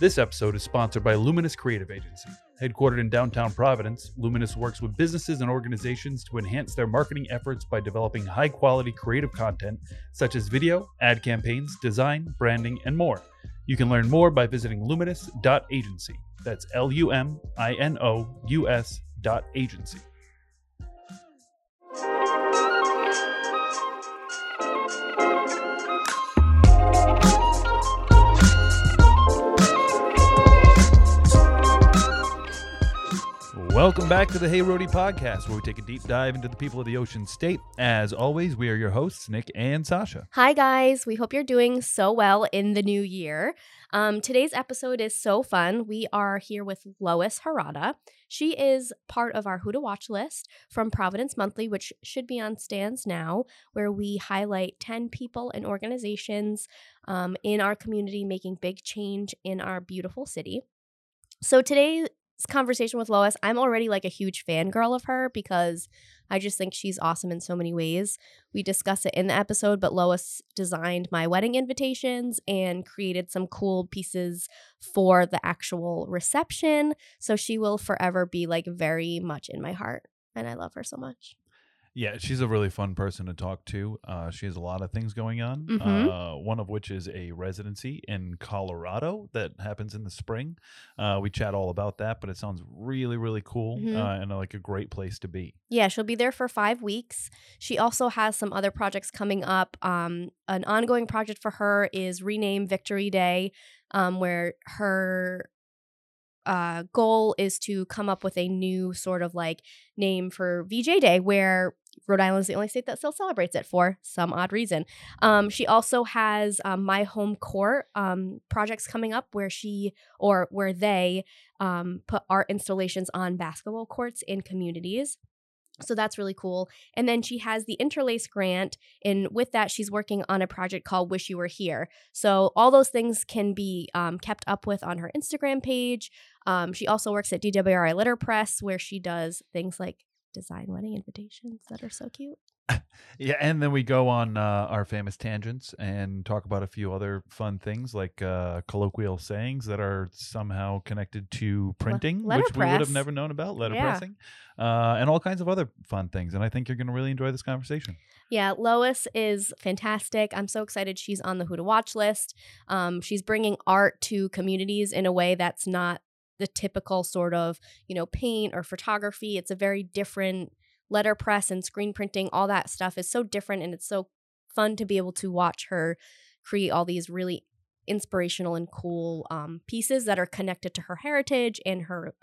This episode is sponsored by Luminous Creative Agency. Headquartered in downtown Providence, Luminous works with businesses and organizations to enhance their marketing efforts by developing high-quality creative content such as video, ad campaigns, design, branding, and more. You can learn more by visiting luminous.agency. That's LUMINOUS.agency. Welcome back to the Hey Rhodey podcast, where we take a deep dive into the people of the Ocean State. As always, we are your hosts, Nick and Sasha. Hi, guys. We hope you're doing so well in the new year. Today's episode is so fun. We are here with Lois Harada. She is part of our Who to Watch list from Providence Monthly, which should be on stands now, where we highlight 10 people and organizations in our community making big change in our beautiful city. So today, conversation with Lois, I'm already like a huge fangirl of her because I just think she's awesome in so many ways. We discuss it in the episode, but Lois designed my wedding invitations and created some cool pieces for the actual reception. So she will forever be like very much in my heart, and I love her so much. Yeah, she's a really fun person to talk to. She has a lot of things going on, one of which is a residency in Colorado that happens in the spring. We chat all about that, but it sounds really, really cool and like a great place to be. Yeah, she'll be there for 5 weeks. She also has some other projects coming up. An ongoing project for her is Rename Victory Day, where her goal is to come up with a new sort of like name for VJ Day, where Rhode Island is the only state that still celebrates it for some odd reason. She also has My Home Court projects coming up where they put art installations on basketball courts in communities. So that's really cool. And then she has the Interlace Grant, and with that, she's working on a project called Wish You Were Here. So all those things can be kept up with on her Instagram page. She also works at DWR Letterpress, where she does things like design wedding invitations that are so cute. Yeah, and then we go on our famous tangents and talk about a few other fun things like colloquial sayings that are somehow connected to printing, which we would have never known about, letterpressing, and all kinds of other fun things. And I think you're going to really enjoy this conversation. Yeah, Lois is fantastic. I'm so excited she's on the Who to Watch list. She's bringing art to communities in a way that's not the typical sort of, you know, paint or photography. It's a very different letterpress, and screen printing, all that stuff is so different, and it's so fun to be able to watch her create all these really inspirational and cool pieces that are connected to her heritage and her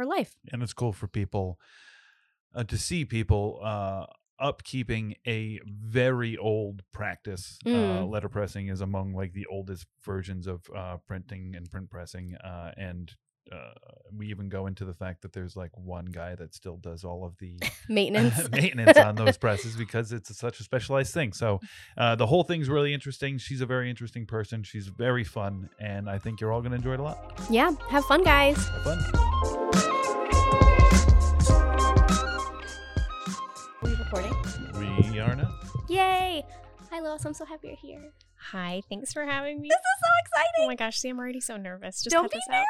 life. And it's cool for people to see people upkeeping a very old practice. Letterpressing is among like the oldest versions of printing and print pressing, and we even go into the fact that there's like one guy that still does all of the maintenance on those presses because it's such a specialized thing. So the whole thing's really interesting. She's a very interesting person. She's very fun, and I think you're all going to enjoy it a lot. Yeah. Have fun, guys. Have fun. Are we recording? We are now. Yay. Hi, Lois. I'm so happy you're here. Hi, thanks for having me. This is so exciting. Oh my gosh, see, I'm already so nervous. Just don't be nervous.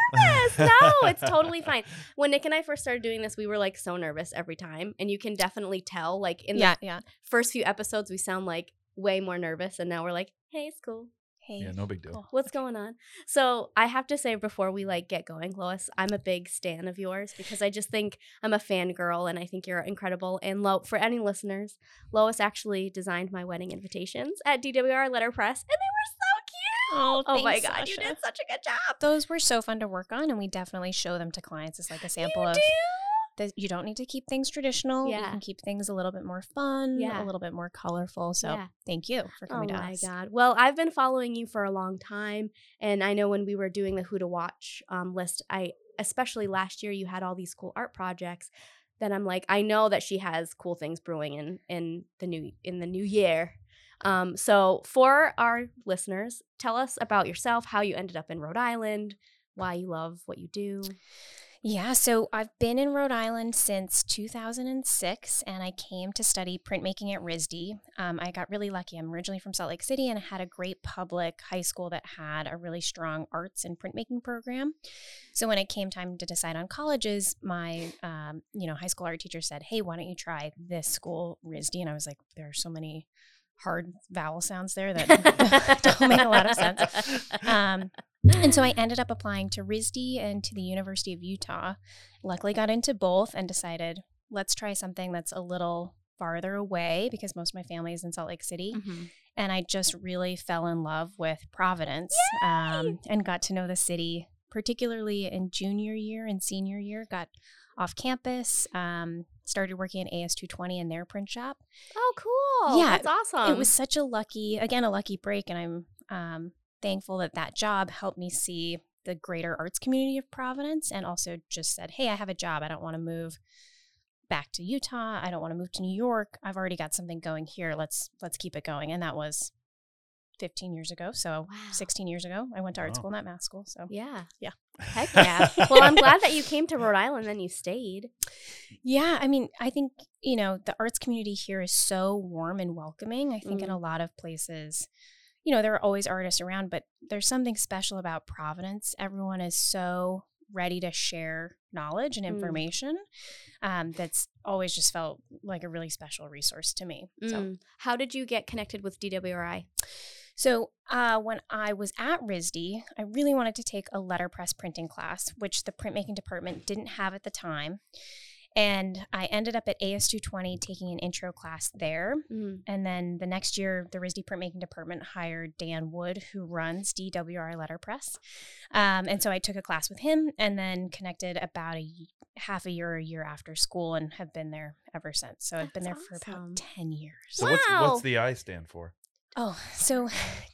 No, it's totally fine. When Nick and I first started doing this, we were like so nervous every time. And you can definitely tell, like in the first few episodes, we sound like way more nervous. And now we're like, hey, it's cool. Hey. Yeah, no big deal. Cool. What's going on? So I have to say before we like get going, Lois, I'm a big stan of yours because I just think I'm a fangirl and I think you're incredible. And for any listeners, Lois actually designed my wedding invitations at DWR Letterpress, and they were so cute. Oh my God, Sasha. You did such a good job. Those were so fun to work on, and we definitely show them to clients as like a sample of... You don't need to keep things traditional. Yeah. You can keep things a little bit more fun, a little bit more colorful. So thank you for coming to us. Oh, my God. Well, I've been following you for a long time. And I know when we were doing the Who to Watch list, especially last year, you had all these cool art projects. Then I'm like, I know that she has cool things brewing in the new year. So for our listeners, tell us about yourself, how you ended up in Rhode Island, why you love what you do. Yeah, so I've been in Rhode Island since 2006, and I came to study printmaking at RISD. I got really lucky. I'm originally from Salt Lake City, and I had a great public high school that had a really strong arts and printmaking program. So when it came time to decide on colleges, my high school art teacher said, "Hey, why don't you try this school, RISD?" And I was like, "There are so many hard vowel sounds there that don't make a lot of sense." And so I ended up applying to RISD and to the University of Utah. Luckily got into both and decided, let's try something that's a little farther away because most of my family is in Salt Lake City. Mm-hmm. And I just really fell in love with Providence and got to know the city, particularly in junior year and senior year. Got off campus, started working at AS220 in their print shop. Oh, cool. Yeah. That's awesome. It was such a lucky break. And I'm thankful that job helped me see the greater arts community of Providence, and also just said, hey, I have a job. I don't want to move back to Utah. I don't want to move to New York. I've already got something going here. Let's keep it going. And that was 15 years ago. So 16 years ago, I went to art school, not math school. So yeah. Heck yeah. Well, I'm glad that you came to Rhode Island and you stayed. Yeah. I mean, I think, the arts community here is so warm and welcoming. I think in a lot of places, there are always artists around, but there's something special about Providence. Everyone is so ready to share knowledge and information that's always just felt like a really special resource to me. Mm. So, how did you get connected with DWRI? So when I was at RISD, I really wanted to take a letterpress printing class, which the printmaking department didn't have at the time. And I ended up at AS220 taking an intro class there. Mm. And then the next year, the RISD printmaking department hired Dan Wood, who runs DWR Letterpress. And so I took a class with him and then connected about a year after school and have been there ever since. So I've been there for about 10 years. So what's the I stand for? Oh, so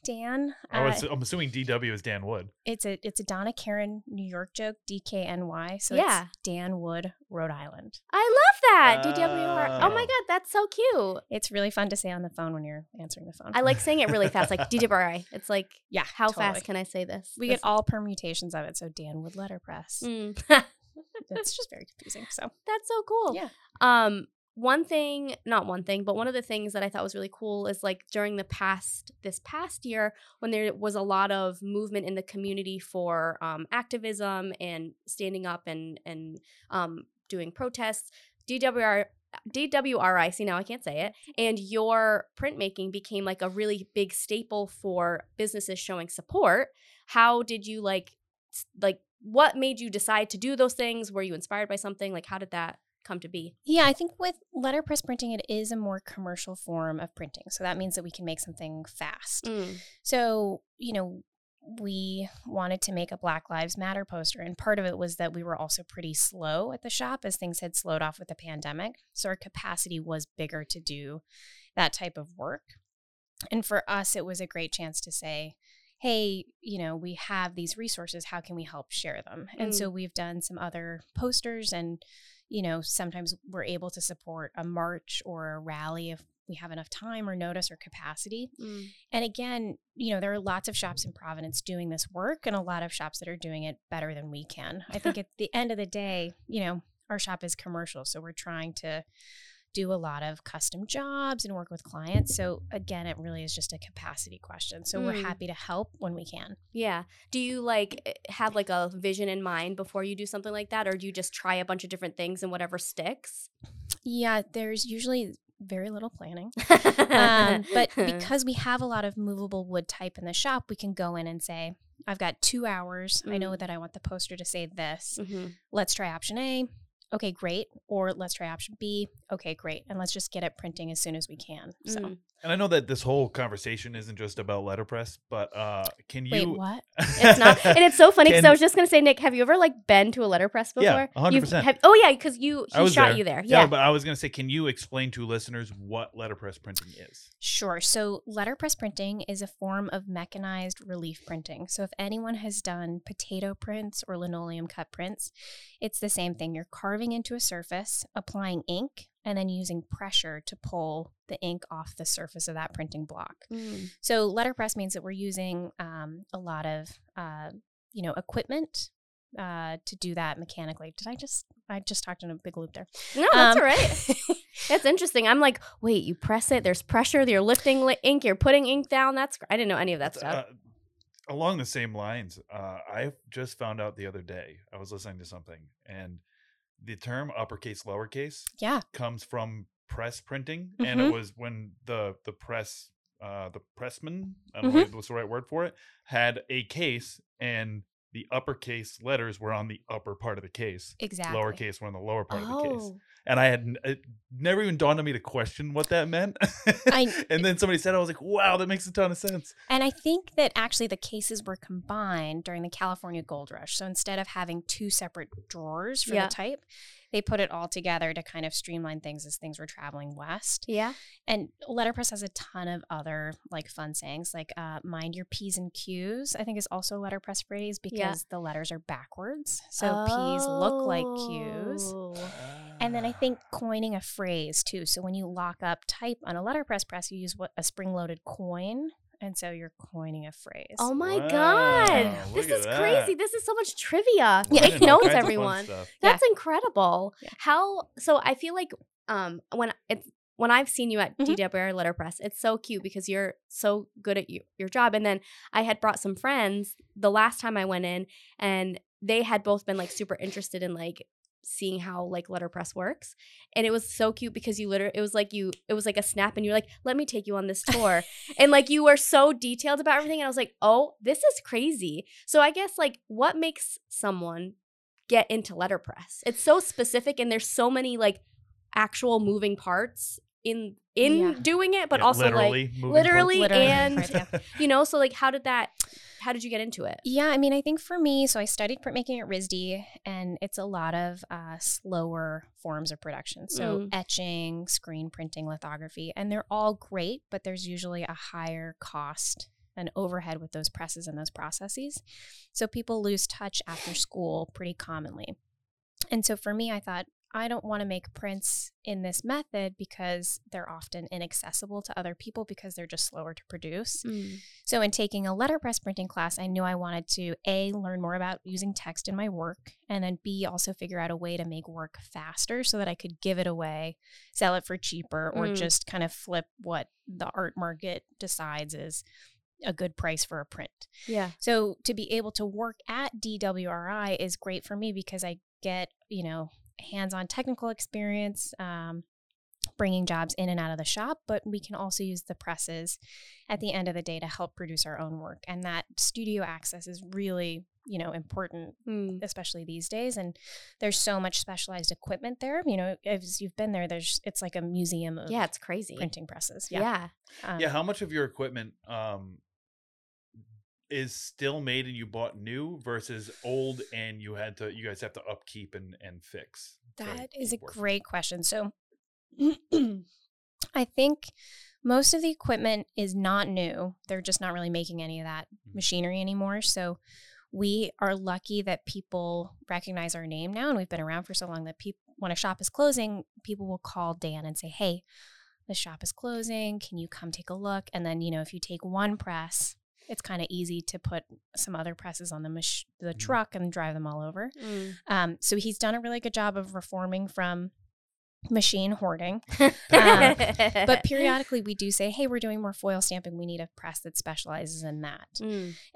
Dan. I'm assuming DW is Dan Wood. It's a Donna Karen New York joke, DKNY. So it's Dan Wood, Rhode Island. I love that. DWR. Oh my God, that's so cute. It's really fun to say on the phone when you're answering the phone. I like saying it really fast, like DWRI. It's like, how fast can I say this? We get all permutations of it. So Dan Wood Letterpress. That's just very confusing. So that's so cool. Yeah. One of the things that I thought was really cool is like during this past year when there was a lot of movement in the community for activism and standing up and doing protests, DWRI, see now I can't say it, and your printmaking became like a really big staple for businesses showing support. How did you like what made you decide to do those things? Were you inspired by something? Like how did that come to be? Yeah, I think with letterpress printing, it is a more commercial form of printing. So that means that we can make something fast. Mm. So, we wanted to make a Black Lives Matter poster. And part of it was that we were also pretty slow at the shop as things had slowed off with the pandemic. So our capacity was bigger to do that type of work. And for us, it was a great chance to say, hey, we have these resources. How can we help share them? Mm. And so we've done some other posters and, sometimes we're able to support a march or a rally if we have enough time or notice or capacity. Mm. And again, there are lots of shops in Providence doing this work and a lot of shops that are doing it better than we can. I think at the end of the day, our shop is commercial. So we're trying to do a lot of custom jobs and work with clients. So again, it really is just a capacity question. So we're happy to help when we can. Yeah. Do you have a vision in mind before you do something like that? Or do you just try a bunch of different things and whatever sticks? Yeah, there's usually very little planning. But because we have a lot of movable wood type in the shop, we can go in and say, I've got 2 hours. Mm-hmm. I know that I want the poster to say this. Mm-hmm. Let's try option A. Okay, great. Or let's try option B. Okay, great. And let's just get it printing as soon as we can. So. And I know that this whole conversation isn't just about letterpress, but can you... Wait, what? It's not. And it's so funny because I was just going to say, Nick, have you ever been to a letterpress before? Yeah, 100%. Because he shot there. You there. Yeah, but I was going to say, can you explain to listeners what letterpress printing is? Sure. So letterpress printing is a form of mechanized relief printing. So if anyone has done potato prints or linoleum cut prints, it's the same thing. You're carving into a surface, applying ink, and then using pressure to pull the ink off the surface of that printing block. Mm. So letterpress means that we're using a lot of equipment to do that mechanically. Did I just talked in a big loop there. No, that's all right. That's interesting. I'm like, wait, you press it. There's pressure. You're lifting ink. You're putting ink down. I didn't know any of that stuff. Along the same lines, I just found out the other day. I was listening to something, and the term uppercase, lowercase comes from press printing. Mm-hmm. And it was when the press, the pressman, I don't know if that's the right word for it, had a case, and the uppercase letters were on the upper part of the case. Exactly. Lowercase were on the lower part of the case. And it never even dawned on me to question what that meant. And then somebody said, I was like, wow, that makes a ton of sense. And I think that actually the cases were combined during the California Gold Rush. So instead of having two separate drawers for the type, they put it all together to kind of streamline things as things were traveling west. Yeah. And letterpress has a ton of other like fun sayings, like mind your P's and Q's, I think is also a letterpress phrase because the letters are backwards. So P's look like Q's. And then I think coining a phrase too. So when you lock up type on a letterpress press, you use a spring-loaded coin. And so you're coining a phrase. Oh my God. This is crazy. This is so much trivia. Make notes, everyone. That's incredible. Yeah. So I feel like when I've seen you at DWR Letterpress, it's so cute because you're so good at your job. And then I had brought some friends the last time I went in, and they had both been like super interested in like seeing how like letterpress works, and it was so cute because it was like a snap, and you were like, let me take you on this tour. And like you were so detailed about everything, and I was like, oh, this is crazy. So I guess like what makes someone get into letterpress? It's so specific, and there's so many like actual moving parts in doing it, but also literally and parts, you know. So like how did you get into it? Yeah, I mean, I think for me, so I studied printmaking at RISD, and it's a lot of slower forms of production. So etching, screen printing, lithography, and they're all great, but there's usually a higher cost and overhead with those presses and those processes. So people lose touch after school pretty commonly. And so for me, I thought, I don't want to make prints in this method because they're often inaccessible to other people because they're just slower to produce. So in taking a letterpress printing class, I knew I wanted to A, learn more about using text in my work, and then B, also figure out a way to make work faster so that I could give it away, sell it for cheaper, or just kind of flip what the art market decides is a good price for a print. Yeah. So to be able to work at DWRI is great for me because I get, you know, hands-on technical experience, bringing jobs in and out of the shop, but we can also use the presses at the end of the day to help produce our own work. And that studio access is really, you know, important, especially these days. And there's so much specialized equipment there. You know, as you've been there, it's like a museum of it's crazy printing presses. How much of your equipment is still made and you bought new versus old and you guys have to upkeep and fix? That is a great question. So I think most of the equipment is not new. They're just not really making any of that machinery anymore. So we are lucky that people recognize our name now, and we've been around for so long that when a shop is closing, people will call Dan and say, hey, the shop is closing. Can you come take a look? And then, you know, if you take one press, it's kind of easy to put some other presses on the truck and drive them all over. So he's done a really good job of reforming from machine hoarding. But periodically we do say, hey, we're doing more foil stamping. We need a press that specializes in that.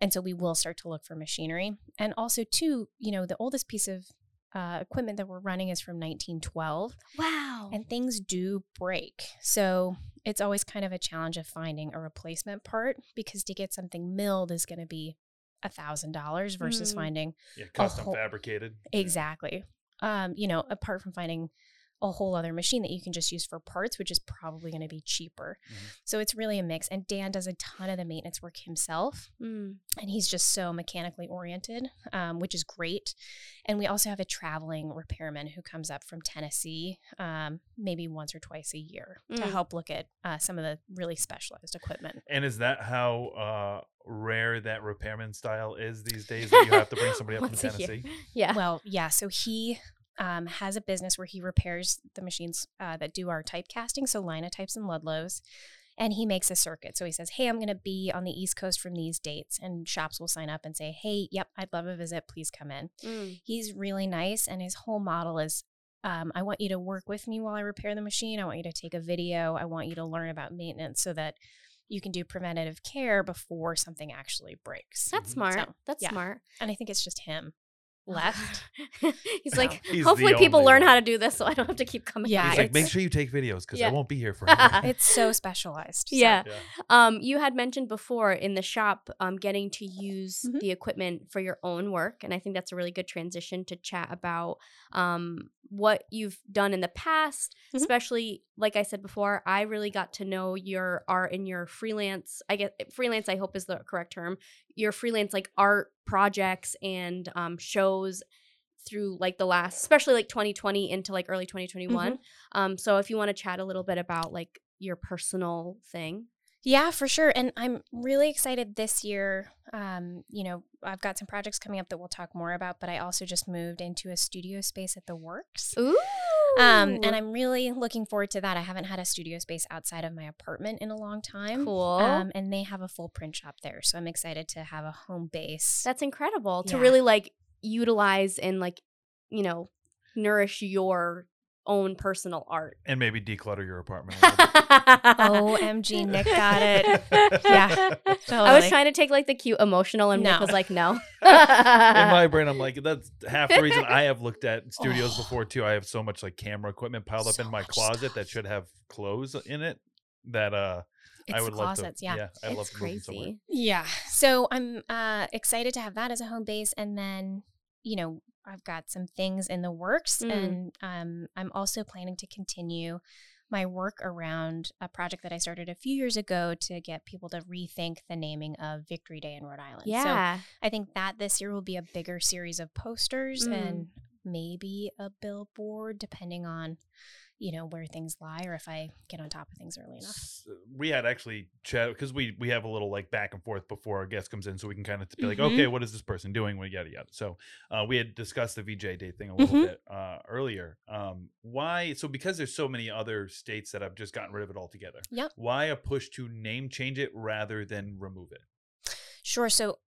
And so we will start to look for machinery. And also, too, you know, the oldest piece of equipment that we're running is from 1912. Wow. And things do break. So it's always kind of a challenge of finding a replacement part, because to get something milled is going to be $1,000 versus finding custom fabricated. Exactly. You know, apart from finding a whole other machine that you can just use for parts, which is probably going to be cheaper. So it's really a mix. And Dan does a ton of the maintenance work himself. And he's just so mechanically oriented, which is great. And we also have a traveling repairman who comes up from Tennessee maybe once or twice a year to help look at some of the really specialized equipment. And is that how rare that repairman style is these days, that you have to bring somebody up from Tennessee? Yeah. Well, yeah. So he has a business where he repairs the machines that do our typecasting, so Linotypes and Ludlows, and he makes a circuit. So he says, hey, I'm going to be on the East Coast from these dates, and shops will sign up and say, hey, yep, I'd love a visit. Please come in. Mm. He's really nice. And his whole model is, I want you to work with me while I repair the machine. I want you to take a video. I want you to learn about maintenance so that you can do preventative care before something actually breaks. That's smart. So, That's smart. And I think it's just him left. He's like, he's hopefully people learn how to do this so I don't have to keep coming. Yeah, he's like, make sure you take videos because I won't be here for It's so specialized. So. Yeah. You had mentioned before in the shop getting to use the equipment for your own work. And I think that's a really good transition to chat about what you've done in the past, especially, like I said before, I really got to know your art and your freelance, I guess freelance I hope is the correct term, your freelance like art projects and shows through like the last, especially like 2020 into like early 2021. So if you want to chat a little bit about like your personal thing. Yeah, for sure. And I'm really excited this year. You know, I've got some projects coming up that we'll talk more about, but I also just moved into a studio space at The Works. Ooh. And I'm really looking forward to that. I haven't had a studio space outside of my apartment in a long time. Cool. And they have a full print shop there. So I'm excited to have a home base. That's incredible to really like utilize and like, you know, nourish your own personal art. And maybe declutter your apartment a little bit. OMG, Nick got it. Yeah. Totally. I was trying to take like the cute emotional and Nick was like, no. In my brain, I'm like, that's half the reason I have looked at studios before too. I have so much like camera equipment piled up in my closet that should have clothes in it that I would love to. Yeah, I love to move somewhere. Yeah. So I'm excited to have that as a home base. And then, you know, I've got some things in the works and I'm also planning to continue my work around a project that I started a few years ago to get people to rethink the naming of Victory Day in Rhode Island. Yeah. So I think that this year will be a bigger series of posters and maybe a billboard depending on, you know, where things lie or if I get on top of things early enough. So we had actually chat because we have a little like back and forth before our guest comes in so we can kind of be like, okay, what is this person doing? Well, yada, yada. So we had discussed the VJ Day thing a little bit earlier. Why? So because there's so many other states that have just gotten rid of it altogether. Yep. Why a push to name change it rather than remove it? Sure. So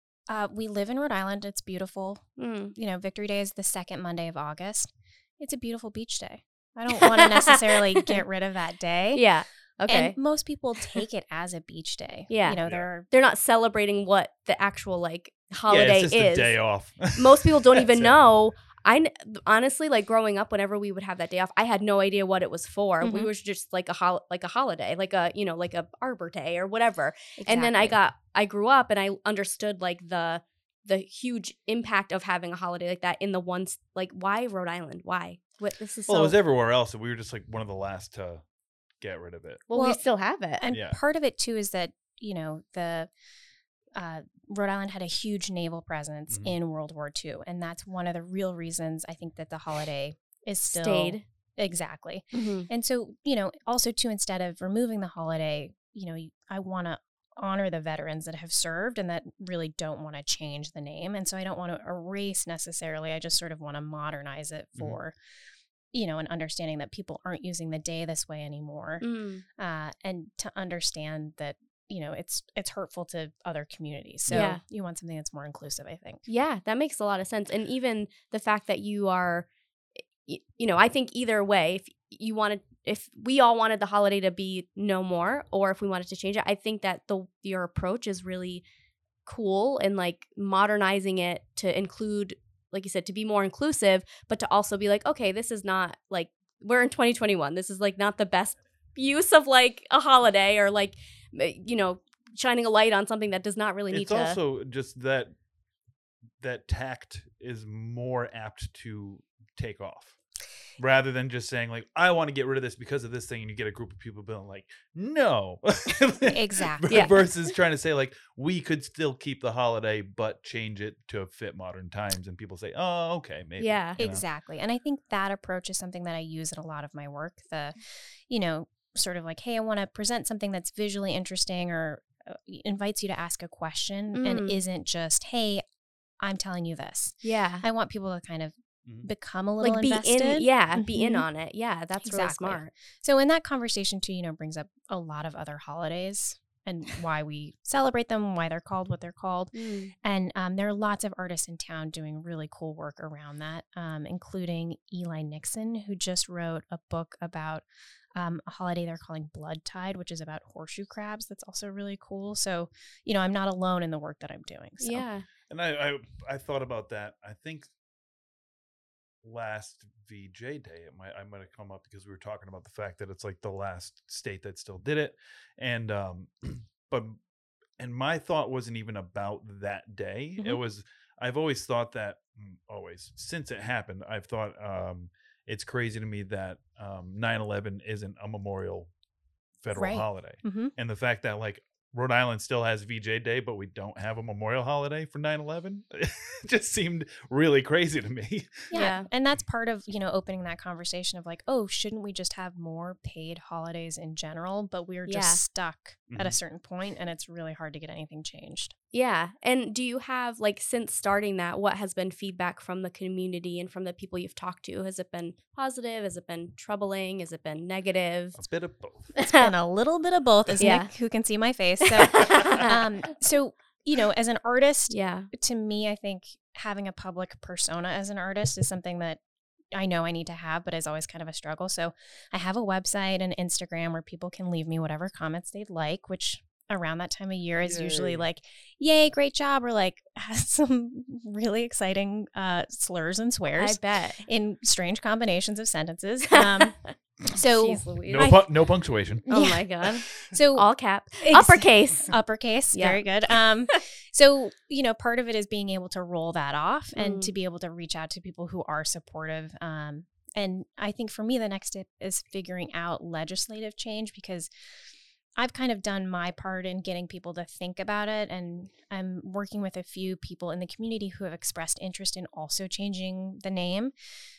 we live in Rhode Island. It's beautiful. You know, Victory Day is the second Monday of August. It's a beautiful beach day. I don't want to necessarily get rid of that day. Yeah. Okay. And most people take it as a beach day. Yeah. You know, they're not celebrating what the actual like holiday is. It's just a day off. Most people don't even know. I honestly, like growing up, whenever we would have that day off, I had no idea what it was for. We was just like a holiday, like a, you know, like a Arbor Day or whatever. Exactly. And then I grew up and I understood like the huge impact of having a holiday like that in the ones like why Rhode Island? Why? It was everywhere else, and we were just like one of the last to get rid of it. Well, we still have it, and part of it too is that you know the Rhode Island had a huge naval presence in World War II, and that's one of the real reasons I think that the holiday is still stayed. Exactly. And so you know, also too, instead of removing the holiday, you know, I want to honor the veterans that have served and that really don't want to change the name. And so I don't want to erase necessarily. I just sort of want to modernize it for, you know, an understanding that people aren't using the day this way anymore. And to understand that, you know, it's hurtful to other communities. So you want something that's more inclusive, I think. Yeah, that makes a lot of sense. And even the fact that you are, you know, I think either way, if we all wanted the holiday to be no more, or if we wanted to change it, I think that your approach is really cool and like modernizing it to include, like you said, to be more inclusive, but to also be like, okay, this is not like, we're in 2021. This is like not the best use of like a holiday or like, you know, shining a light on something that does not really need to. It's also just that tact is more apt to take off. Rather than just saying like, I want to get rid of this because of this thing. And you get a group of people being like, no. Exactly. Versus trying to say like, we could still keep the holiday, but change it to fit modern times. And people say, oh, okay, maybe. Yeah, exactly. Know? And I think that approach is something that I use in a lot of my work. The, you know, sort of like, hey, I want to present something that's visually interesting or invites you to ask a question and isn't just, hey, I'm telling you this. Yeah. I want people to kind of become a little like invested. Be in on it. Yeah, that's exactly. Really smart. So in that conversation too, brings up a lot of other holidays and why we celebrate them, why they're called what they're called. And there are lots of artists in town doing really cool work around that, including Eli Nixon, who just wrote a book about a holiday they're calling Blood Tide, which is about horseshoe crabs. That's also really cool. So, I'm not alone in the work that I'm doing. So. Yeah. And I thought about that. I think last VJ Day, I'm going to come up because we were talking about the fact that it's like the last state that still did it. And, my thought wasn't even about that day. Mm-hmm. It was, I've always thought that since it happened, I've thought, it's crazy to me that 9/11 isn't a memorial federal holiday. Mm-hmm. And the fact that like Rhode Island still has VJ Day, but we don't have a memorial holiday for 9/11 just seemed really crazy to me. Yeah. And that's part of, opening that conversation of like, oh, shouldn't we just have more paid holidays in general? But we're just stuck at a certain point, and it's really hard to get anything changed. Yeah. And do you have, since starting that, what has been feedback from the community and from the people you've talked to? Has it been positive? Has it been troubling? Has it been negative? A bit of both. It's been a little bit of both, as Nick, who can see my face. So, as an artist, to me, I think having a public persona as an artist is something that I know I need to have, but is always kind of a struggle. So I have a website and Instagram where people can leave me whatever comments they'd like, which around that time of year is usually like, yay, great job, or like has some really exciting slurs and swears. I bet. In strange combinations of sentences. So jeez Louise. No punctuation. Oh my God. So all cap. Uppercase. Yeah. Very good. So, part of it is being able to roll that off and to be able to reach out to people who are supportive. And I think for me, the next step is figuring out legislative change, because I've kind of done my part in getting people to think about it. And I'm working with a few people in the community who have expressed interest in also changing the name.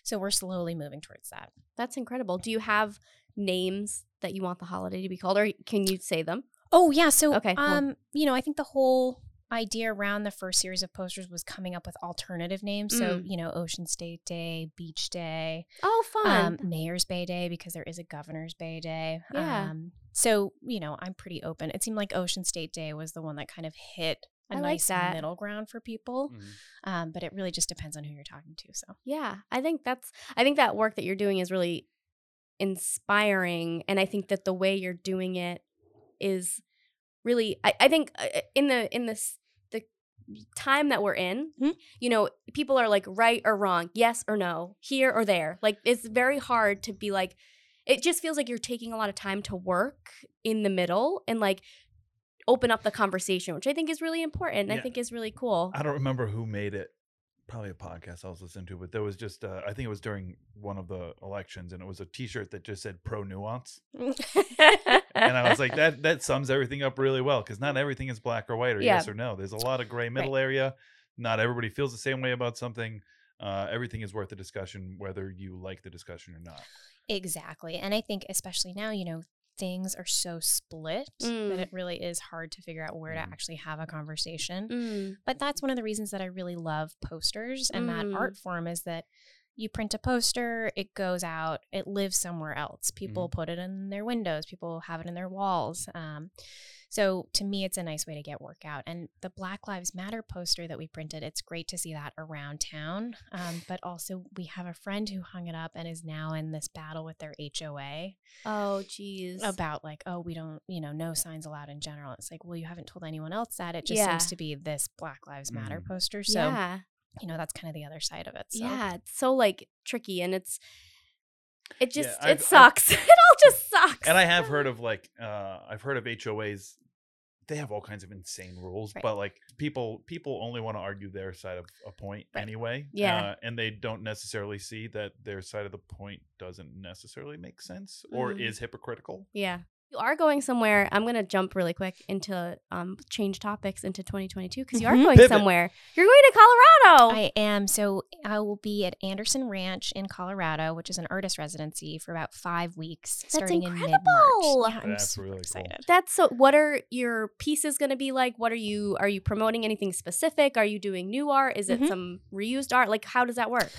So we're slowly moving towards that. That's incredible. Do you have names that you want the holiday to be called, or can you say them? Oh, yeah. So, okay, cool. I think the whole idea around the first series of posters was coming up with alternative names. So, Ocean State Day, Beach Day. Oh, fun. Mayor's Bay Day, because there is a Governor's Bay Day. Yeah. So, I'm pretty open. It seemed like Ocean State Day was the one that kind of hit a nice middle ground for people. Mm-hmm. But it really just depends on who you're talking to. So, yeah, I think that work that you're doing is really inspiring. And I think that the way you're doing it is really, I think in the time that we're in, people are like right or wrong, yes or no, here or there. Like, it's very hard to be like, it just feels like you're taking a lot of time to work in the middle and like open up the conversation, which I think is really important. Yeah. I think is really cool. I don't remember who made it. Probably a podcast I was listening to, but there was just, I think it was during one of the elections, and it was a t-shirt that just said pro nuance. And I was like, that sums everything up really well, because not everything is black or white or yes or no. There's a lot of gray middle area. Not everybody feels the same way about something. Everything is worth the discussion, whether you like the discussion or not. Exactly. And I think especially now, things are so split that it really is hard to figure out where to actually have a conversation. But that's one of the reasons that I really love posters and that art form, is that you print a poster, it goes out, it lives somewhere else. People put it in their windows, people have it in their walls. So to me, it's a nice way to get work out. And the Black Lives Matter poster that we printed, it's great to see that around town. But also we have a friend who hung it up and is now in this battle with their HOA. Oh, geez. About like, oh, we don't, no signs allowed in general. It's like, well, you haven't told anyone else that. It just seems to be this Black Lives Matter poster. So, that's kind of the other side of it. So. Yeah. It's so like tricky, and it sucks. It all just sucks. And I have heard of I've heard of HOAs. They have all kinds of insane rules, but like people only want to argue their side of a point anyway. Yeah. And they don't necessarily see that their side of the point doesn't necessarily make sense or is hypocritical. Yeah. You are going somewhere. I'm going to jump really quick into change topics into 2022, because you are going somewhere. You're going to Colorado. I am. So I will be at Anderson Ranch in Colorado, which is an artist residency for about 5 weeks. That's starting incredible. In mid-March. Yeah, that's super really excited. Cool. That's so. What are your pieces going to be like? What are you promoting anything specific? Are you doing new art? Is it some reused art? Like, how does that work?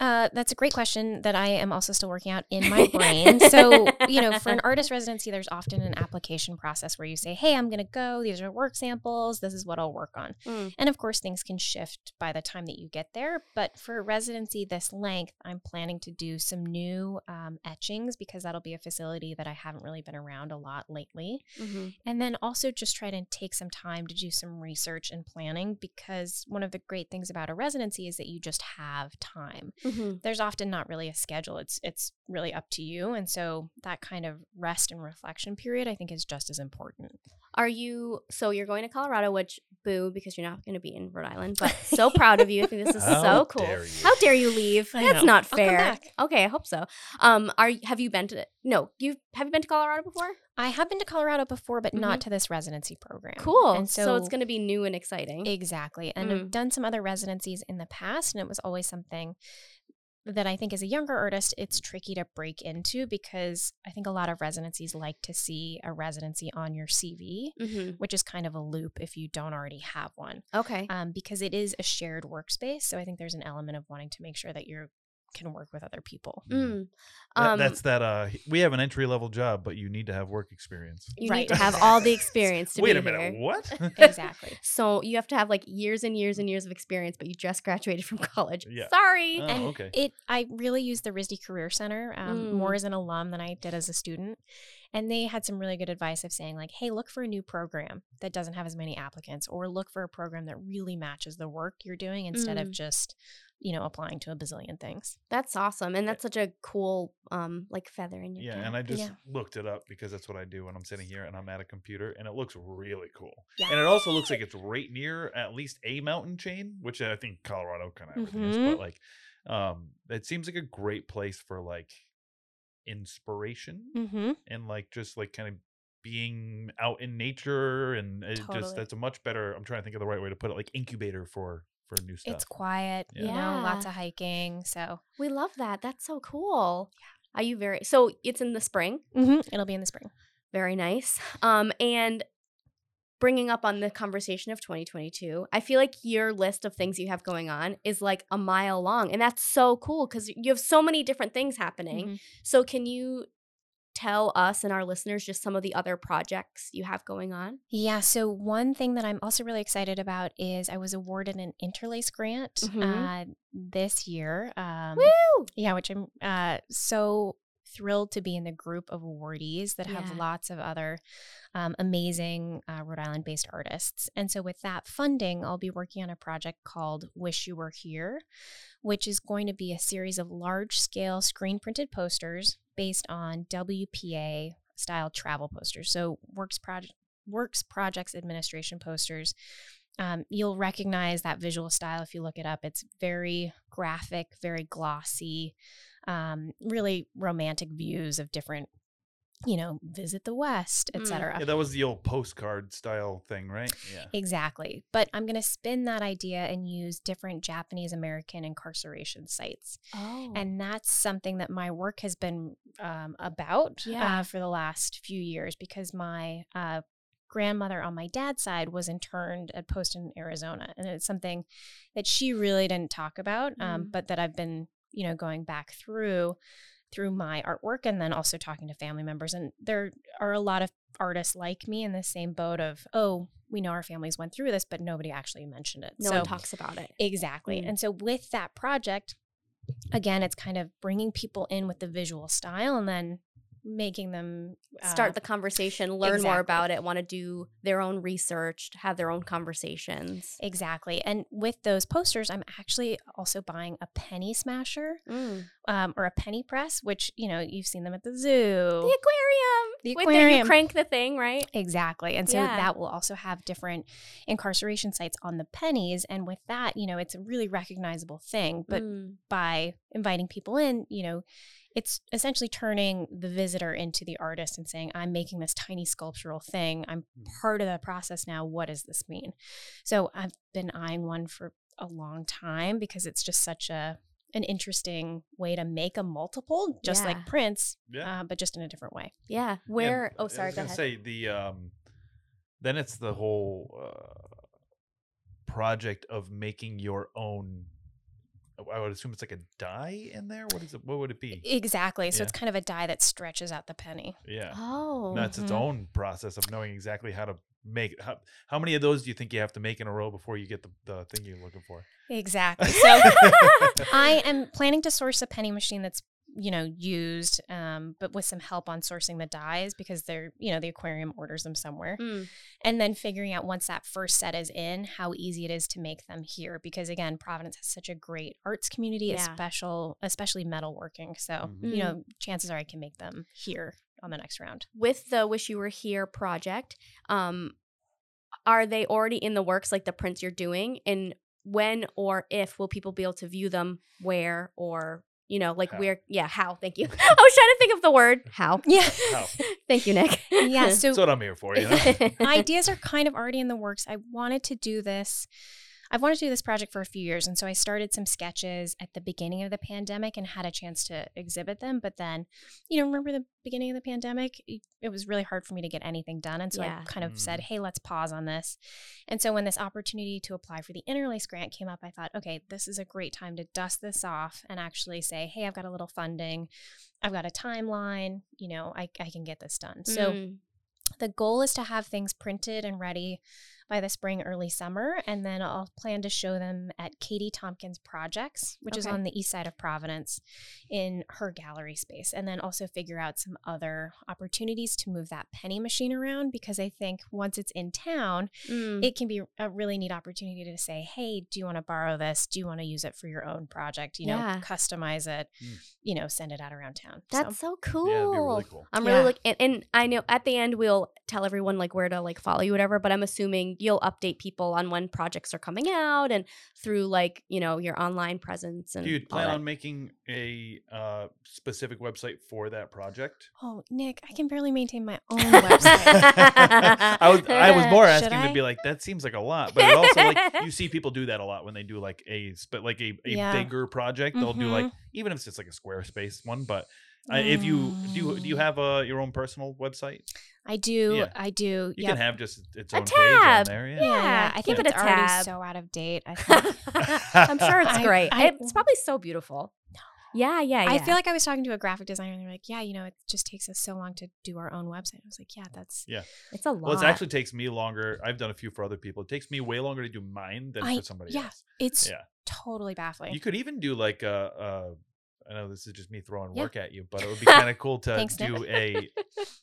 That's a great question that I am also still working out in my brain. So, you know, for an artist residency, there's often an application process where you say, hey, I'm going to go. These are work samples. This is what I'll work on. Mm. And of course, things can shift by the time that you get there. But for a residency this length, I'm planning to do some new etchings, because that'll be a facility that I haven't really been around a lot lately. Mm-hmm. And then also just try to take some time to do some research and planning, because one of the great things about a residency is that you just have time. Mm-hmm. There's often not really a schedule. It's really up to you. And so that kind of rest and reflection period, I think, is just as important. So you're going to Colorado, which boo, because you're not going to be in Rhode Island, but so proud of you. I think this is so cool. How dare you leave? That's not fair. Okay. I hope so. Have you been to Colorado before? I have been to Colorado before, but not to this residency program. Cool. And so it's going to be new and exciting. Exactly. And I've done some other residencies in the past, and it was always something that I think as a younger artist, it's tricky to break into, because I think a lot of residencies like to see a residency on your CV, which is kind of a loop if you don't already have one. Okay. Because it is a shared workspace. So I think there's an element of wanting to make sure that you can work with other people. Mm. We have an entry-level job, but you need to have work experience. You need to have all the experience to be here. Wait a minute, what? Exactly. So you have to have like years and years and years of experience, but you just graduated from college. Yeah. Sorry. Oh, and okay. I really use the RISD Career Center more as an alum than I did as a student. And they had some really good advice of saying, like, hey, look for a new program that doesn't have as many applicants, or look for a program that really matches the work you're doing instead of just, you know, applying to a bazillion things. That's awesome. And that's such a cool, like, feather in your cap. Yeah, and I just looked it up, because that's what I do when I'm sitting here and I'm at a computer, and it looks really cool. Yeah. And it also looks like it's right near at least a mountain chain, which I think Colorado kind of is. But, like, it seems like a great place for, like, inspiration and like just like kind of being out in nature, and it just, that's a much better, I'm trying to think of the right way to put it, like incubator for new stuff. It's quiet, you know, lots of hiking, so we love that. That's so cool. Are you so it's in the spring? It'll be in the spring. Very nice. And bringing up on the conversation of 2022, I feel like your list of things you have going on is like a mile long. And that's so cool, because you have so many different things happening. So can you tell us and our listeners just some of the other projects you have going on? Yeah. So one thing that I'm also really excited about is I was awarded an Interlace Grant this year. Woo! Yeah, which I'm so thrilled to be in the group of awardees that have lots of other amazing Rhode Island-based artists. And so with that funding, I'll be working on a project called Wish You Were Here, which is going to be a series of large-scale screen-printed posters based on WPA-style travel posters. So Works Projects Administration posters. You'll recognize that visual style if you look it up. It's very graphic, very glossy. Really romantic views of different, you know, visit the West, etc. Yeah, that was the old postcard style thing, right? Yeah, exactly. But I'm going to spin that idea and use different Japanese American incarceration sites. Oh, and that's something that my work has been about for the last few years, because my grandmother on my dad's side was interned at Poston, Arizona, and it's something that she really didn't talk about, but that I've been, you know, going back through my artwork, and then also talking to family members. And there are a lot of artists like me in the same boat of, oh, we know our families went through this, but nobody actually mentioned it. No one talks about it. Exactly. Mm-hmm. And so with that project, again, it's kind of bringing people in with the visual style, and then making them start the conversation, learn more about it, want to do their own research, have their own conversations. Exactly. And with those posters, I'm actually also buying a penny smasher or a penny press, which, you know, you've seen them at the zoo. The aquarium. Wait, you crank the thing, right? Exactly. And so that will also have different incarceration sites on the pennies. And with that, you know, it's a really recognizable thing. But by inviting people in, you know, it's essentially turning the visitor into the artist and saying, I'm making this tiny sculptural thing. I'm part of the process now. What does this mean? So I've been eyeing one for a long time, because it's just such an interesting way to make a multiple, just like prints, but just in a different way. Yeah. Go ahead. I was going to say, then it's the whole project of making your own I would assume it's like a die in there. What is it? What would it be? Exactly. So it's kind of a die that stretches out the penny. Yeah. Oh. That's its own process of knowing exactly how to make it. How many of those do you think you have to make in a row before you get the thing you're looking for? Exactly. So I am planning to source a penny machine that's, you know, used, but with some help on sourcing the dies because they're, you know, the aquarium orders them somewhere. Mm. And then figuring out once that first set is in, how easy it is to make them here. Because again, Providence has such a great arts community, especially metalworking. So, you know, chances are I can make them here on the next round. With the Wish You Were Here project, are they already in the works, like the prints you're doing? And when or if will people be able to view them, where, or... You know, like how, thank you. I was trying to think of the word how. Yeah. How. Thank you, Nick. Yeah. So that's what I'm here for, you know? Ideas are kind of already in the works. I've wanted to do this project for a few years. And so I started some sketches at the beginning of the pandemic and had a chance to exhibit them. But then, you know, remember the beginning of the pandemic? It was really hard for me to get anything done. And so I kind of said, hey, let's pause on this. And so when this opportunity to apply for the Interlace Grant came up, I thought, okay, this is a great time to dust this off and actually say, hey, I've got a little funding. I've got a timeline. You know, I can get this done. So the goal is to have things printed and ready by the spring, early summer. And then I'll plan to show them at Katie Tompkins Projects, which is on the east side of Providence in her gallery space. And then also figure out some other opportunities to move that penny machine around, because I think once it's in town, it can be a really neat opportunity to say, hey, do you want to borrow this? Do you want to use it for your own project? You know, customize it, you know, send it out around town. That's so cool. Yeah, that'd be really cool. I'm really like, and I know at the end we'll tell everyone like where to like follow you, whatever, but I'm assuming you'll update people on when projects are coming out and through like, you know, your online presence. And do you plan on making a specific website for that project? Oh, Nick, I can barely maintain my own website. I was more asking to be like, that seems like a lot, but it also like you see people do that a lot when they do like a bigger project. They'll do like, even if it's like a Squarespace one, but if you do you have your own personal website? I do. Yeah. I do. You can have just its own tab. Page on there. Yeah. I think it's already so out of date. I think. I'm sure it's great. It's probably so beautiful. Yeah. I feel like I was talking to a graphic designer and they're like, yeah, you know, it just takes us so long to do our own website. I was like, it's a lot. Well, it actually takes me longer. I've done a few for other people. It takes me way longer to do mine than for somebody else. It's totally baffling. You could even do like I know this is just me throwing work at you, but it would be kind of cool to do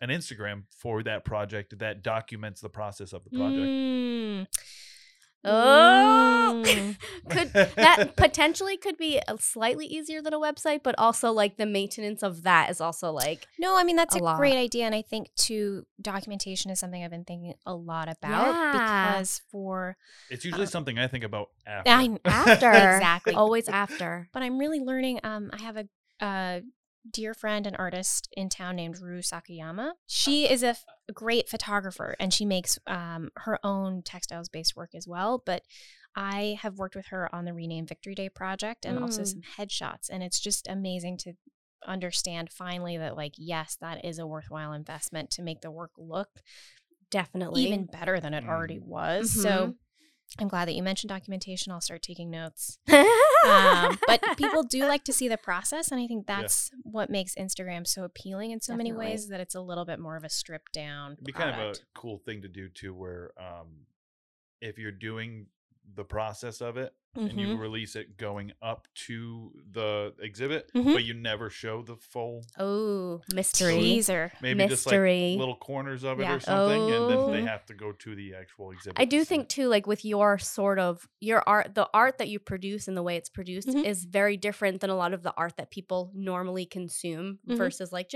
an Instagram for that project that documents the process of the project. That potentially could be slightly easier than a website, but also like the maintenance of that is also like that's a great idea. And I think too, documentation is something I've been thinking a lot about because it's usually something I think about after. Exactly. Always after. But I'm really learning. I have a dear friend and artist in town named Ru Sakayama. She is a great photographer and she makes her own textiles-based work as well. But I have worked with her on the Rename Victory Day project and also some headshots. And it's just amazing to understand finally that like, yes, that is a worthwhile investment to make the work look definitely even better than it already was. So I'm glad that you mentioned documentation. I'll start taking notes. But people do like to see the process. And I think that's what makes Instagram so appealing in so many ways, that it's a little bit more of a stripped down. It'd be kind of a cool thing to do too, where if you're doing the process of it and you release it going up to the exhibit, but you never show the full mystery teaser. Maybe just like little corners of it or something, and then they have to go to the actual exhibit. I do think too, like with your sort of your art, the art that you produce and the way it's produced is very different than a lot of the art that people normally consume versus like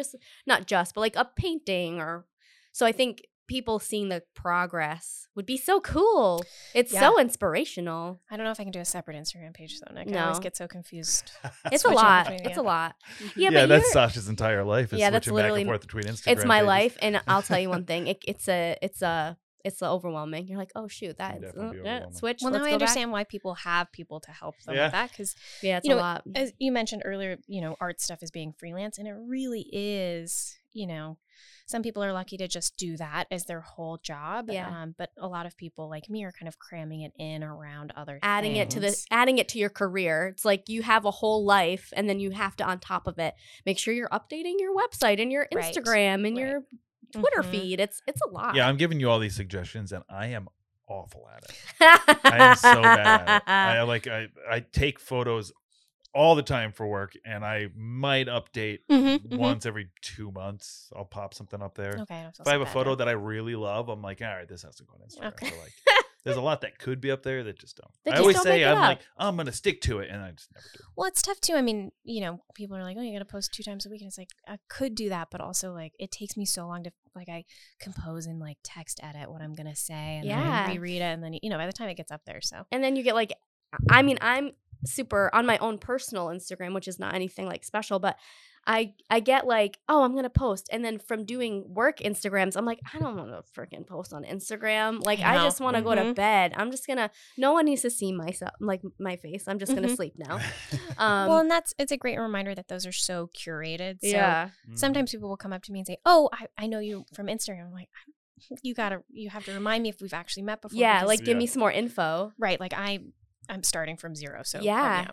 not just, but like a painting or so. I think people seeing the progress would be so cool. It's so inspirational. I don't know if I can do a separate Instagram page though, Nick. No. I always get so confused. It's a lot. It's a lot. Yeah, but that's Sasha's entire life. Is switching back and forth between Instagram. It's my life, and I'll tell you one thing. It's a it's overwhelming. You're like, oh shoot, that's switch. Well, now I understand why people have people to help them with that, because it's a lot. As you mentioned earlier, art stuff is being freelance, and it really is. Some people are lucky to just do that as their whole job. But a lot of people like me are kind of cramming it in around other things. Adding it to your career. It's like you have a whole life, and then you have to, on top of it, make sure you're updating your website and your Instagram and your Twitter feed. It's a lot. Yeah, I'm giving you all these suggestions, and I am awful at it. I am so bad at it. I take photos all the time for work, and I might update once every 2 months. I'll pop something up there. Okay, if I have a photo that I really love, I'm like, all right, this has to go on Instagram. Okay. So there's a lot that could be up there that just don't. I always say I'm going to stick to it, and I just never do. Well, it's tough too. I mean, people are like, oh, you got to post 2 times a week, and it's like I could do that, but also it takes me so long to I compose and text edit what I'm going to say, and then reread it, and then by the time it gets up there, so and then you get I'm super on my own personal Instagram, which is not anything special, but I get oh, I'm gonna post, and then from doing work Instagrams, I'm I don't want to freaking post on Instagram. I just want to go to bed. I'm just gonna. No one needs to see myself my face. I'm just gonna sleep now. Well, and it's a great reminder that those are so curated. So sometimes people will come up to me and say, "Oh, I know you from Instagram." I'm like, you have to remind me if we've actually met before. Yeah, give me some more info. Right, I'm starting from zero. So I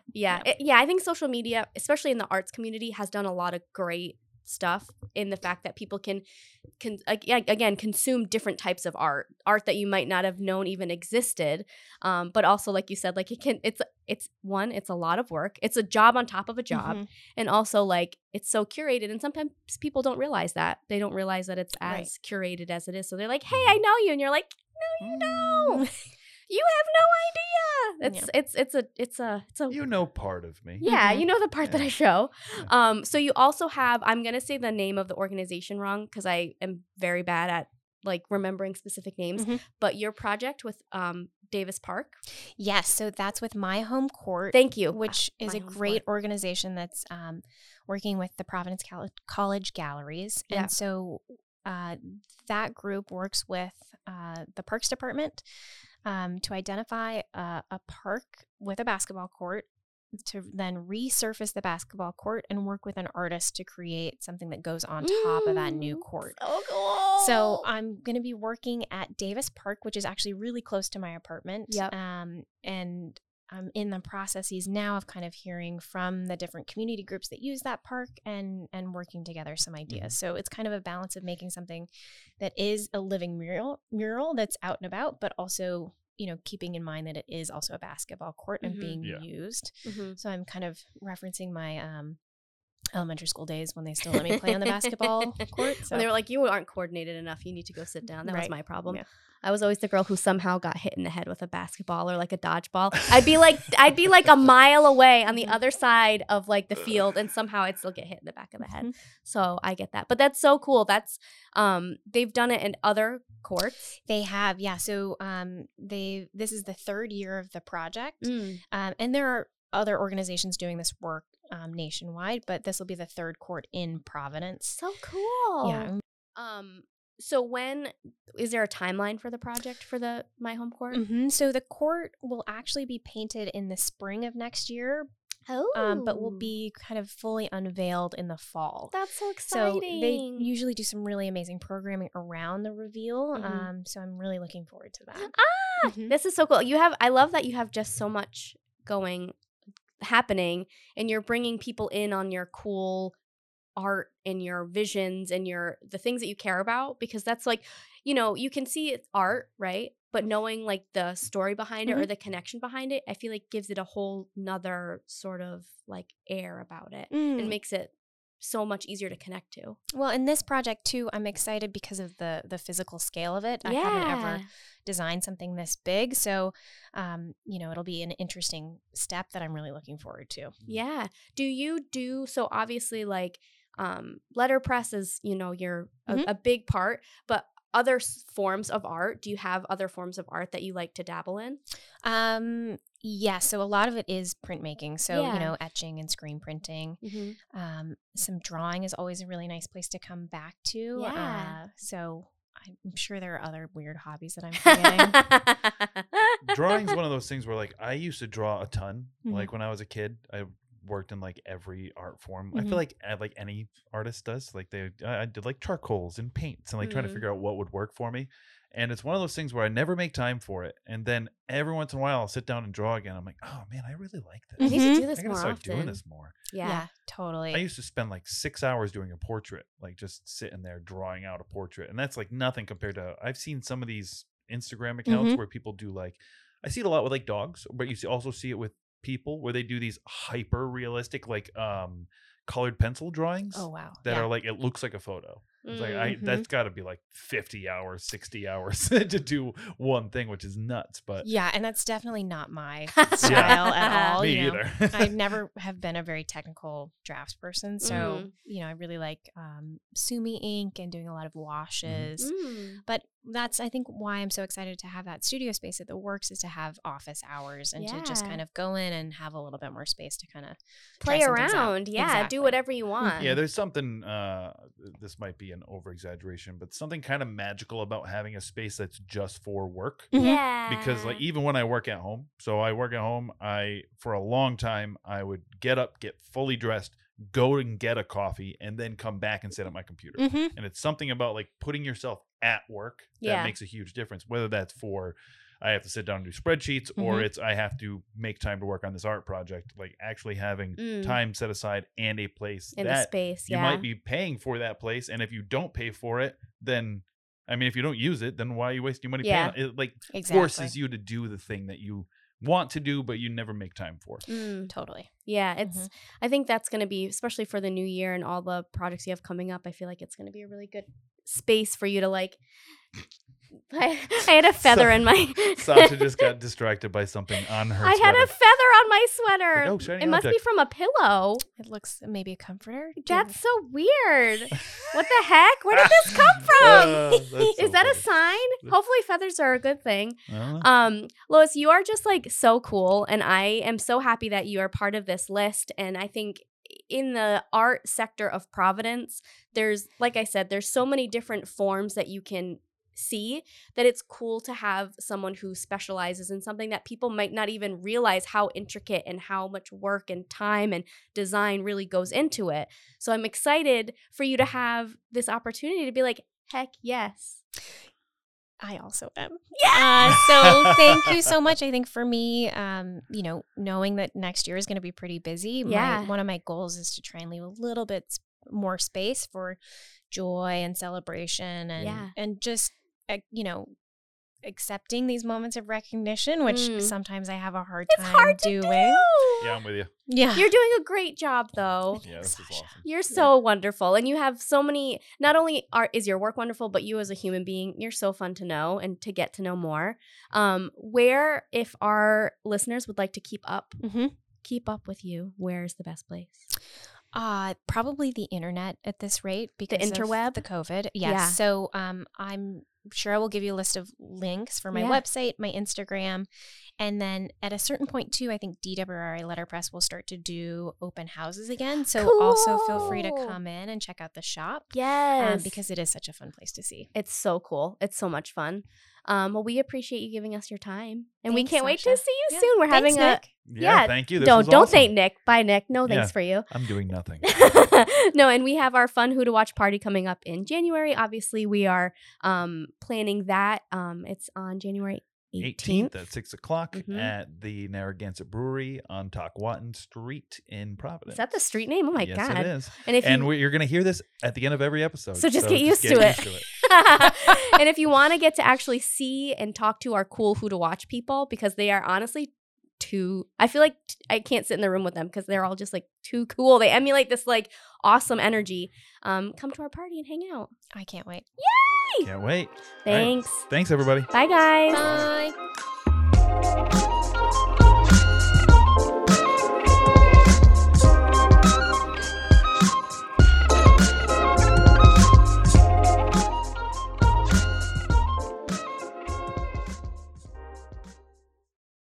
think social media, especially in the arts community, has done a lot of great stuff in the fact that people can again consume different types of art that you might not have known even existed, but also you said it's a lot of work, it's a job on top of a job, and also it's so curated, and sometimes people don't realize that it's as curated as it is, so they're like, hey, I know you, and you're like, no you don't. You have no idea. It's a part of me. Yeah, the part that I show. Yeah. So you also have, I'm going to say the name of the organization wrong because I am very bad at remembering specific names, but your project with Davis Park. Yes, so that's with My Home Court. Thank you. Which is a great organization that's working with the Providence College Galleries. Yeah. And so that group works with the Parks Department to identify a park with a basketball court, to then resurface the basketball court and work with an artist to create something that goes on top of that new court. So cool. So I'm going to be working at Davis Park, which is actually really close to my apartment. Yep. And I'm in the processes now of kind of hearing from the different community groups that use that park and working together some ideas. So it's kind of a balance of making something that is a living mural that's out and about, but also, keeping in mind that it is also a basketball court and being used. So I'm kind of referencing my elementary school days when they still let me play on the basketball court. So. When they were like, you aren't coordinated enough. You need to go sit down. That was my problem. Yeah. I was always the girl who somehow got hit in the head with a basketball or a dodgeball. I'd be a mile away on the other side of the field, and somehow I'd still get hit in the back of the head. So I get that. But that's so cool. That's they've done it in other courts. They have. Yeah. So this is the 3rd year of the project. And there are other organizations doing this work nationwide, but this will be the 3rd court in Providence. So cool. Yeah. So when is there a timeline for the project for the My Home Court? So the court will actually be painted in the spring of next year. Oh. But will be kind of fully unveiled in the fall. That's so exciting. So they usually do some really amazing programming around the reveal. So I'm really looking forward to that. This is so cool. I love that you have just so much happening, and you're bringing people in on your cool art and your visions and the things that you care about, because that's you can see it's art, right? But knowing the story behind it or the connection behind it, I feel gives it a whole nother sort of air about it and makes it so much easier to connect to. Well, in this project too, I'm excited because of the physical scale of it. Yeah. I haven't ever designed something this big. So, it'll be an interesting step that I'm really looking forward to. Yeah. Do you do, so obviously letterpress is, you're a big part, but other forms of art, do you have other forms of art that you like to dabble in? Yeah, so a lot of it is printmaking. So, etching and screen printing. Some drawing is always a really nice place to come back to. Yeah. So I'm sure there are other weird hobbies that I'm forgetting. Drawing's one of those things where, like, I used to draw a ton. Mm-hmm. Like, when I was a kid, I worked in, like, every art form. Mm-hmm. I feel like any artist does. Like, I did, like, charcoals and paints and, like, trying to figure out what would work for me. And it's one of those things where I never make time for it. And then every once in a while, I'll sit down and draw again. I'm like, oh, man, I really like this. I need to do this more often. I gotta start doing this more. Yeah, totally. I used to spend like 6 hours doing a portrait, like just sitting there drawing out a portrait. And that's like nothing compared to, I've seen some of these Instagram accounts where people do like, I see it a lot with like dogs, but you also see it with people where they do these hyper realistic, like colored pencil drawings. Oh, wow. That are like, it looks like a photo. It's like that's got to be like 50 hours, 60 hours to do one thing, which is nuts. But yeah, and that's definitely not my style at all. Me either. I never have been a very technical drafts person, so I really like Sumi ink and doing a lot of washes. Mm-hmm. But that's I think why I'm so excited to have that studio space at The Works, is to have office hours and to just kind of go in and have a little bit more space to kind of play around. Yeah, exactly. Do whatever you want. Yeah, there's something. This might be an over exaggeration, but something kind of magical about having a space that's just for work. Yeah. Because like even when I work at home, I for a long time I would get up, get fully dressed, go and get a coffee, and then come back and sit at my computer. Mm-hmm. And it's something about like putting yourself at work that makes a huge difference, whether that's for I have to sit down and do spreadsheets or it's I have to make time to work on this art project. Like actually having time set aside and a place in that space. You might be paying for that place. And if you don't pay for it, then I mean, if you don't use it, then why are you wasting money? Yeah. Paying? It like forces you to do the thing that you want to do, but you never make time for. Totally. Yeah. It's, I think that's going to be, especially for the new year and all the projects you have coming up, I feel like it's going to be a really good space for you to like, I had a feather in my. Sasha just got distracted by something on her sweater. I had a feather on my sweater. Like, it must be from a pillow. It looks maybe a comforter. That's so weird. What the heck? Where did this come from? Is that a sign? Hopefully feathers are a good thing. Lois, you are just like so cool. And I am so happy that you are part of this list. And I think in the art sector of Providence, there's, like I said, there's so many different forms that you can see that it's cool to have someone who specializes in something that people might not even realize how intricate and how much work and time and design really goes into it. So I'm excited for you to have this opportunity to be like, heck yes. I also am. Yeah. So thank you so much. I think for me, knowing that next year is going to be pretty busy. One of my goals is to try and leave a little bit more space for joy and celebration and just accepting these moments of recognition, which sometimes I have a hard time doing. Yeah, I'm with you. Yeah. You're doing a great job though. Yeah, this is awesome. You're so wonderful. And you have so many, not only is your work wonderful, but you as a human being, you're so fun to know and to get to know more. Where, if our listeners would like to keep up with you, where's the best place? Probably the internet at this rate because of the COVID. Yes. Yeah. So I'm sure I will give you a list of links for my website, my Instagram. And then at a certain point too, I think DWR Letterpress will start to do open houses again. So also feel free to come in and check out the shop. Yes. Because it is such a fun place to see. It's so cool. It's so much fun. Well, we appreciate you giving us your time, and we can't wait to see you soon. We're having Nick. Thank you. Don't awesome. Thank Nick. Bye, Nick. No, thanks for you. I'm doing nothing. No, and we have our fun Who to Watch party coming up in January. Obviously, we are planning that. It's on January 18th at 6:00 at the Narragansett Brewery on Tockwatton Street in Providence. Is that the street name? Oh my God. Yes, it is. And you're going to hear this at the end of every episode. So just get used to it. And if you want to get to actually see and talk to our cool Who to Watch people, because they are honestly too, I feel like I can't sit in the room with them because they're all just like too cool. They emulate this like awesome energy. Come to our party and hang out. I can't wait. Yay! Can't wait. Thanks. Right. Thanks, everybody. Bye, guys. Bye.